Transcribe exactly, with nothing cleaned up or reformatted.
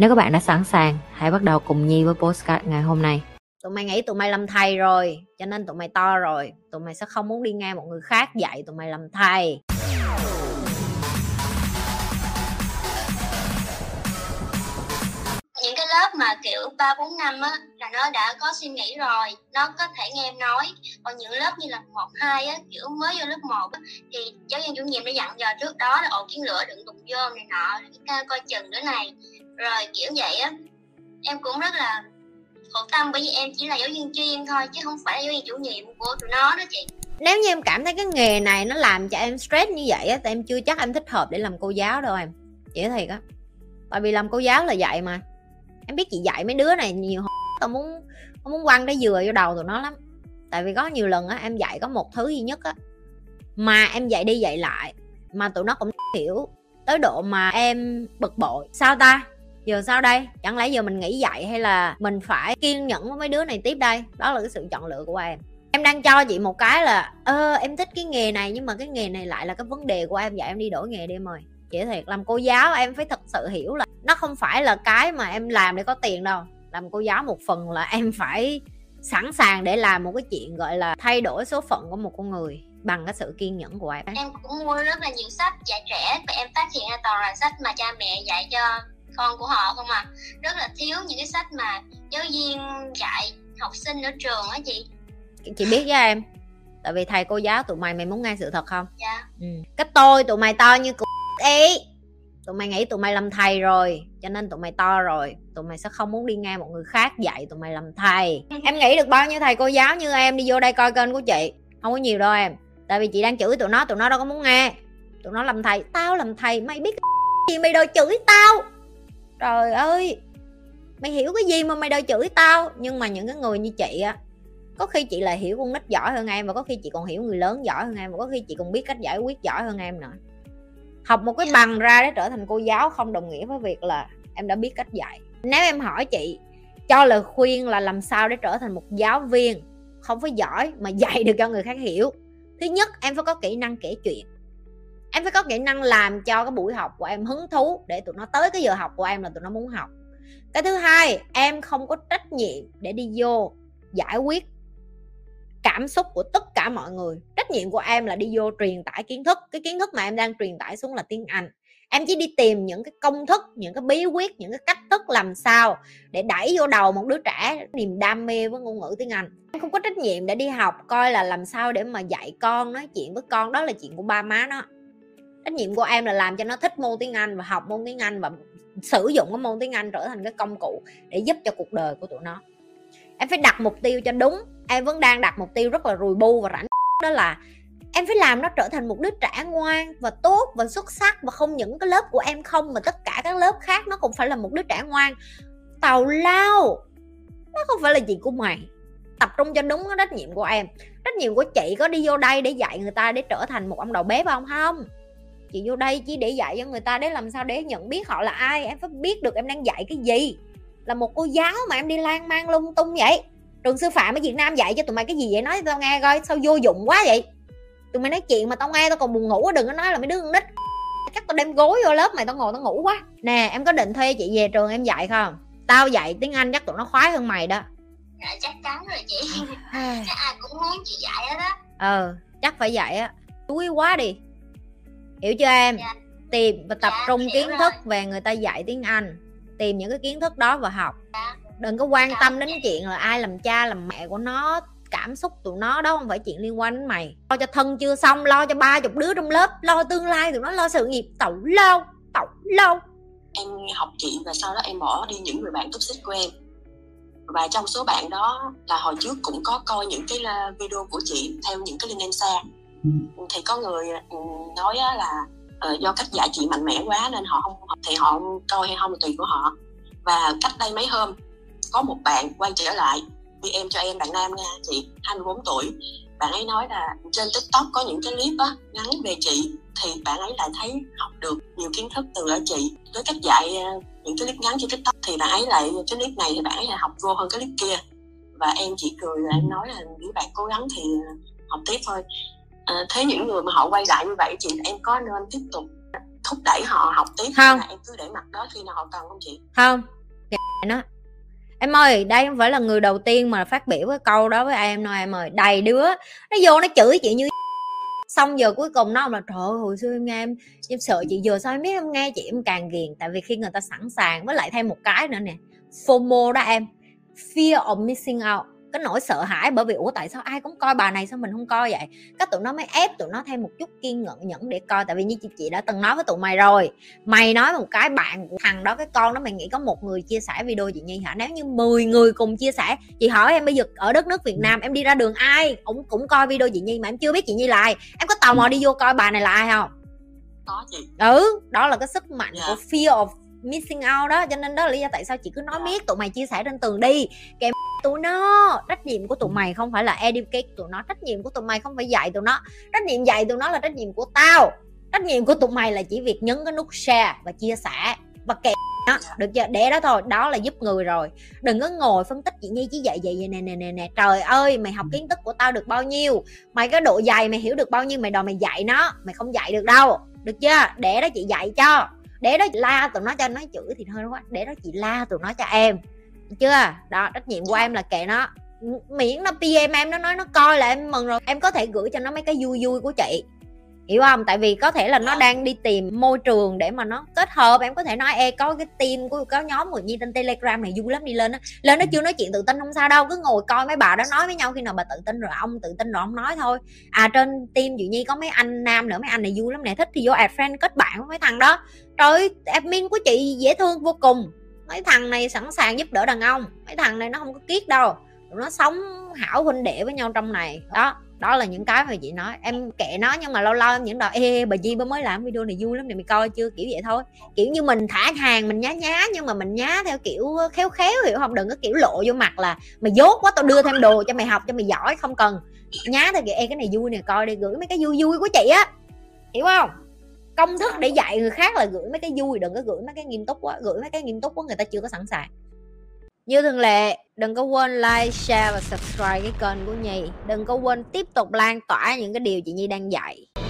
Nếu các bạn đã sẵn sàng, hãy bắt đầu cùng Nhi với podcast ngày hôm nay. Tụi mày nghĩ tụi mày làm thầy rồi, cho nên tụi mày to rồi. Tụi mày sẽ không muốn đi nghe một người khác dạy tụi mày làm thầy. Những cái lớp mà kiểu ba bốn năm á, là nó đã có suy nghĩ rồi, nó có thể nghe em nói. Còn những lớp như là một hai á, kiểu mới vô lớp một á, thì giáo viên chủ nhiệm đã dặn giờ trước đó là ổ kiến lửa đựng đụng vô này nọ, coi chừng đứa này. Rồi kiểu vậy á, em cũng rất là khổ tâm bởi vì em chỉ là giáo viên chuyên thôi chứ không phải là giáo viên chủ nhiệm của tụi nó đó chị. Nếu như em cảm thấy cái nghề này nó làm cho em stress như vậy á, thì em chưa chắc em thích hợp để làm cô giáo đâu em. Chị nói thiệt á. Tại vì làm cô giáo là dạy mà. Em biết chị dạy mấy đứa này nhiều hồi tao muốn tao muốn quăng cái dừa vô đầu tụi nó lắm. Tại vì có nhiều lần á, em dạy có một thứ duy nhất á mà em dạy đi dạy lại mà tụi nó cũng hiểu tới độ mà em bực bội. Sao ta? Giờ sao đây? Chẳng lẽ giờ mình nghỉ dạy hay là mình phải kiên nhẫn với mấy đứa này tiếp đây? Đó là cái sự chọn lựa của em. Em đang cho chị một cái là Ơ em thích cái nghề này, nhưng mà cái nghề này lại là cái vấn đề của em. Vậy em đi đổi nghề đi em ơi. Chỉ thiệt, làm cô giáo em phải thật sự hiểu là nó không phải là cái mà em làm để có tiền đâu. Làm cô giáo một phần là em phải sẵn sàng để làm một cái chuyện gọi là thay đổi số phận của một con người bằng cái sự kiên nhẫn của em. Em cũng mua rất là nhiều sách dạy trẻ và em phát hiện ra toàn là sách mà cha mẹ dạy cho con của họ không à, rất là thiếu những cái sách mà giáo viên dạy học sinh ở trường á chị. Chị biết với em, tại vì thầy cô giáo tụi mày mày muốn nghe sự thật không? Dạ. Ừ. Cái tôi tụi mày to như c*** ý. Tụi mày nghĩ tụi mày làm thầy rồi, cho nên tụi mày to rồi. Tụi mày sẽ không muốn đi nghe một người khác dạy tụi mày làm thầy. Em nghĩ được bao nhiêu thầy cô giáo như em đi vô đây coi kênh của chị? Không có nhiều đâu em. Tại vì chị đang chửi tụi nó, tụi nó đâu có muốn nghe. Tụi nó làm thầy, tao làm thầy, mày biết cái gì mày đòi chửi tao. Trời ơi, mày hiểu cái gì mà mày đòi chửi tao. Nhưng mà những cái người như chị á, có khi chị là hiểu con nít giỏi hơn em, và có khi chị còn hiểu người lớn giỏi hơn em, và có khi chị còn biết cách giải quyết giỏi hơn em nữa. Học một cái bằng ra để trở thành cô giáo không đồng nghĩa với việc là em đã biết cách dạy. Nếu em hỏi chị cho lời khuyên là làm sao để trở thành một giáo viên không phải giỏi mà dạy được cho người khác hiểu, thứ nhất em phải có kỹ năng kể chuyện. Em phải có kỹ năng làm cho cái buổi học của em hứng thú, để tụi nó tới cái giờ học của em là tụi nó muốn học. Cái thứ hai, em không có trách nhiệm để đi vô giải quyết cảm xúc của tất cả mọi người. Trách nhiệm của em là đi vô truyền tải kiến thức. Cái kiến thức mà em đang truyền tải xuống là tiếng Anh. Em chỉ đi tìm những cái công thức, những cái bí quyết, những cái cách thức làm sao để đẩy vô đầu một đứa trẻ niềm đam mê với ngôn ngữ tiếng Anh. Em không có trách nhiệm để đi học coi là làm sao để mà dạy con, nói chuyện với con. Đó là chuyện của ba má nó. Trách nhiệm của em là làm cho nó thích môn tiếng Anh và học môn tiếng Anh và sử dụng cái môn tiếng Anh trở thành cái công cụ để giúp cho cuộc đời của tụi nó. Em phải đặt mục tiêu cho đúng. Em vẫn đang đặt mục tiêu rất là rùi bu và rảnh, đó là em phải làm nó trở thành một đứa trẻ ngoan và tốt và xuất sắc. Và không những cái lớp của em không, mà tất cả các lớp khác nó cũng phải là một đứa trẻ ngoan. Tào lao, nó không phải là chuyện của mày. Tập trung cho đúng cái trách nhiệm của em. Trách nhiệm của chị có đi vô đây để dạy người ta để trở thành một ông đầu bếp không? Không. Chị vô đây chỉ để dạy cho người ta để làm sao để nhận biết họ là ai. Em phải biết được em đang dạy cái gì. Là một cô giáo mà em đi lang mang lung tung vậy. Trường sư phạm ở Việt Nam dạy cho tụi mày cái gì vậy? Nói tao nghe coi, sao vô dụng quá vậy. Tụi mày nói chuyện mà tao nghe tao còn buồn ngủ. Đừng có nói là mấy đứa con nít. Chắc tao đem gối vô lớp mày, tao ngồi tao ngủ quá. Nè, em có định thuê chị về trường em dạy không? Tao dạy tiếng Anh chắc tụi nó khoái hơn mày đó. Dạ, chắc chắn rồi chị. Chắc ai cũng muốn chị dạy đó. Ờ, chắc phải dạy á. Chú ý quá đi. Hiểu chưa em? Dạ. Tìm và tập dạ, trung kiến thức rồi. Về người ta dạy tiếng Anh, tìm những cái kiến thức đó và học. Dạ. Đừng có quan dạ. tâm đến chuyện là ai làm cha làm mẹ của nó, cảm xúc tụi nó, đó không phải chuyện liên quan đến mày. Lo cho thân chưa xong, lo cho ba chục đứa trong lớp, lo tương lai tụi nó, lo sự nghiệp. Tẩu lâu, tẩu lâu. Em học chị và sau đó em bỏ đi những người bạn toxic của em. Và trong số bạn đó là hồi trước cũng có coi những cái video của chị theo những cái link em share. Thì có người nói là do cách dạy chị mạnh mẽ quá nên họ không, thì họ coi hay không là tùy của họ. Và cách đây mấy hôm có một bạn quay trở lại đê em cho em, bạn nam nha chị, hai mươi bốn tuổi. Bạn ấy nói là trên TikTok có những cái clip á, ngắn về chị, thì bạn ấy lại thấy học được nhiều kiến thức từ ở chị. Với cách dạy những cái clip ngắn trên TikTok thì bạn ấy lại, cái clip này thì bạn ấy lại học vô hơn cái clip kia. Và em chỉ cười là em nói là nếu bạn cố gắng thì học tiếp thôi. À, thế những người mà họ quay lại như vậy chị, em có nên tiếp tục thúc đẩy họ học tiếp không? Là em cứ để mặc đó khi nào họ cần không chị? Không, nó em ơi, đây không phải là người đầu tiên mà phát biểu cái câu đó với em đâu em ơi. Đầy đứa nó vô nó chửi chị như xong giờ cuối cùng nó là trời ơi, hồi xưa em nghe em em sợ chị, vừa sao em biết em nghe chị em càng ghiền. Tại vì khi người ta sẵn sàng, với lại thêm một cái nữa nè, FOMO đó em, fear of missing out, cái nỗi sợ hãi bởi vì ủa tại sao ai cũng coi bà này sao mình không coi vậy, các tụi nó mới ép tụi nó thêm một chút kiên nhẫn nhẫn để coi. Tại vì như chị chị đã từng nói với tụi mày rồi, mày nói một cái bạn của thằng đó, cái con đó, mày nghĩ có một người chia sẻ video chị Nhi hả? Nếu như mười người cùng chia sẻ, chị hỏi em bây giờ ở đất nước Việt Nam em đi ra đường ai cũng cũng coi video chị Nhi mà em chưa biết chị Nhi là ai, em có tò mò đi vô coi bà này là ai không? Có chị. Ừ, đó là cái sức mạnh yeah. của fear of missing out đó. Cho nên đó là lý do tại sao chị cứ nói miết tụi mày chia sẻ trên tường đi, kèm tụi nó. Trách nhiệm của tụi mày không phải là educate tụi nó, trách nhiệm của tụi mày không phải dạy tụi nó, trách nhiệm dạy tụi nó là trách nhiệm của tao. Trách nhiệm của tụi mày là chỉ việc nhấn cái nút share và chia sẻ và kèm đó, được chưa? Để đó thôi, đó là giúp người rồi. Đừng có ngồi phân tích chị Nhi chỉ dạy vậy vậy nè nè nè nè. Trời ơi, mày học kiến thức của tao được bao nhiêu, mày cái độ dày mày hiểu được bao nhiêu, mày đòi mày dạy nó, mày không dạy được đâu, được chưa? Để đó chị dạy cho, để đó chị la tụi nó cho nó chửi thì thôi quá, để đó chị la tụi nó cho em, được chưa? Đó, trách nhiệm của em là kệ nó, miễn nó pê em em, nó nói nó coi là em mừng rồi. Em có thể gửi cho nó mấy cái vui vui của chị, hiểu không? Tại vì có thể là nó đang đi tìm môi trường để mà nó kết hợp. Em có thể nói e có cái team của có nhóm người Nhi trên Telegram này vui lắm, đi lên đó, lên nó chưa nói chuyện tự tin không sao đâu, cứ ngồi coi mấy bà đó nói với nhau, khi nào bà tự tin rồi ông tự tin rồi ông nói thôi. À, trên team chị Nhi có mấy anh nam nữa, mấy anh này vui lắm nè, thích thì vô add friend kết bạn với mấy thằng đó. Trời ơi, admin của chị dễ thương vô cùng, mấy thằng này sẵn sàng giúp đỡ đàn ông, mấy thằng này nó không có kiết đâu, nó sống hảo huynh đệ với nhau trong này đó. Đó là những cái mà chị nói, em kệ nó. Nhưng mà lâu lâu em những đòi ê bà Nhi bà mới làm video này vui lắm này, mày coi chưa, kiểu vậy thôi. Kiểu như mình thả hàng, mình nhá nhá, nhưng mà mình nhá theo kiểu khéo khéo, hiểu không? Đừng có kiểu lộ vô mặt là mày dốt quá tao đưa thêm đồ cho mày học cho mày giỏi, không cần. Nhá theo kiểu ê cái này vui nè coi đi, gửi mấy cái vui vui của chị á, hiểu không? Công thức để dạy người khác là gửi mấy cái vui, đừng có gửi mấy cái nghiêm túc quá. Gửi mấy cái nghiêm túc quá người ta chưa có sẵn sàng. Như thường lệ, đừng có quên like, share và subscribe cái kênh của Nhi. Đừng có quên tiếp tục lan tỏa những cái điều chị Nhi đang dạy.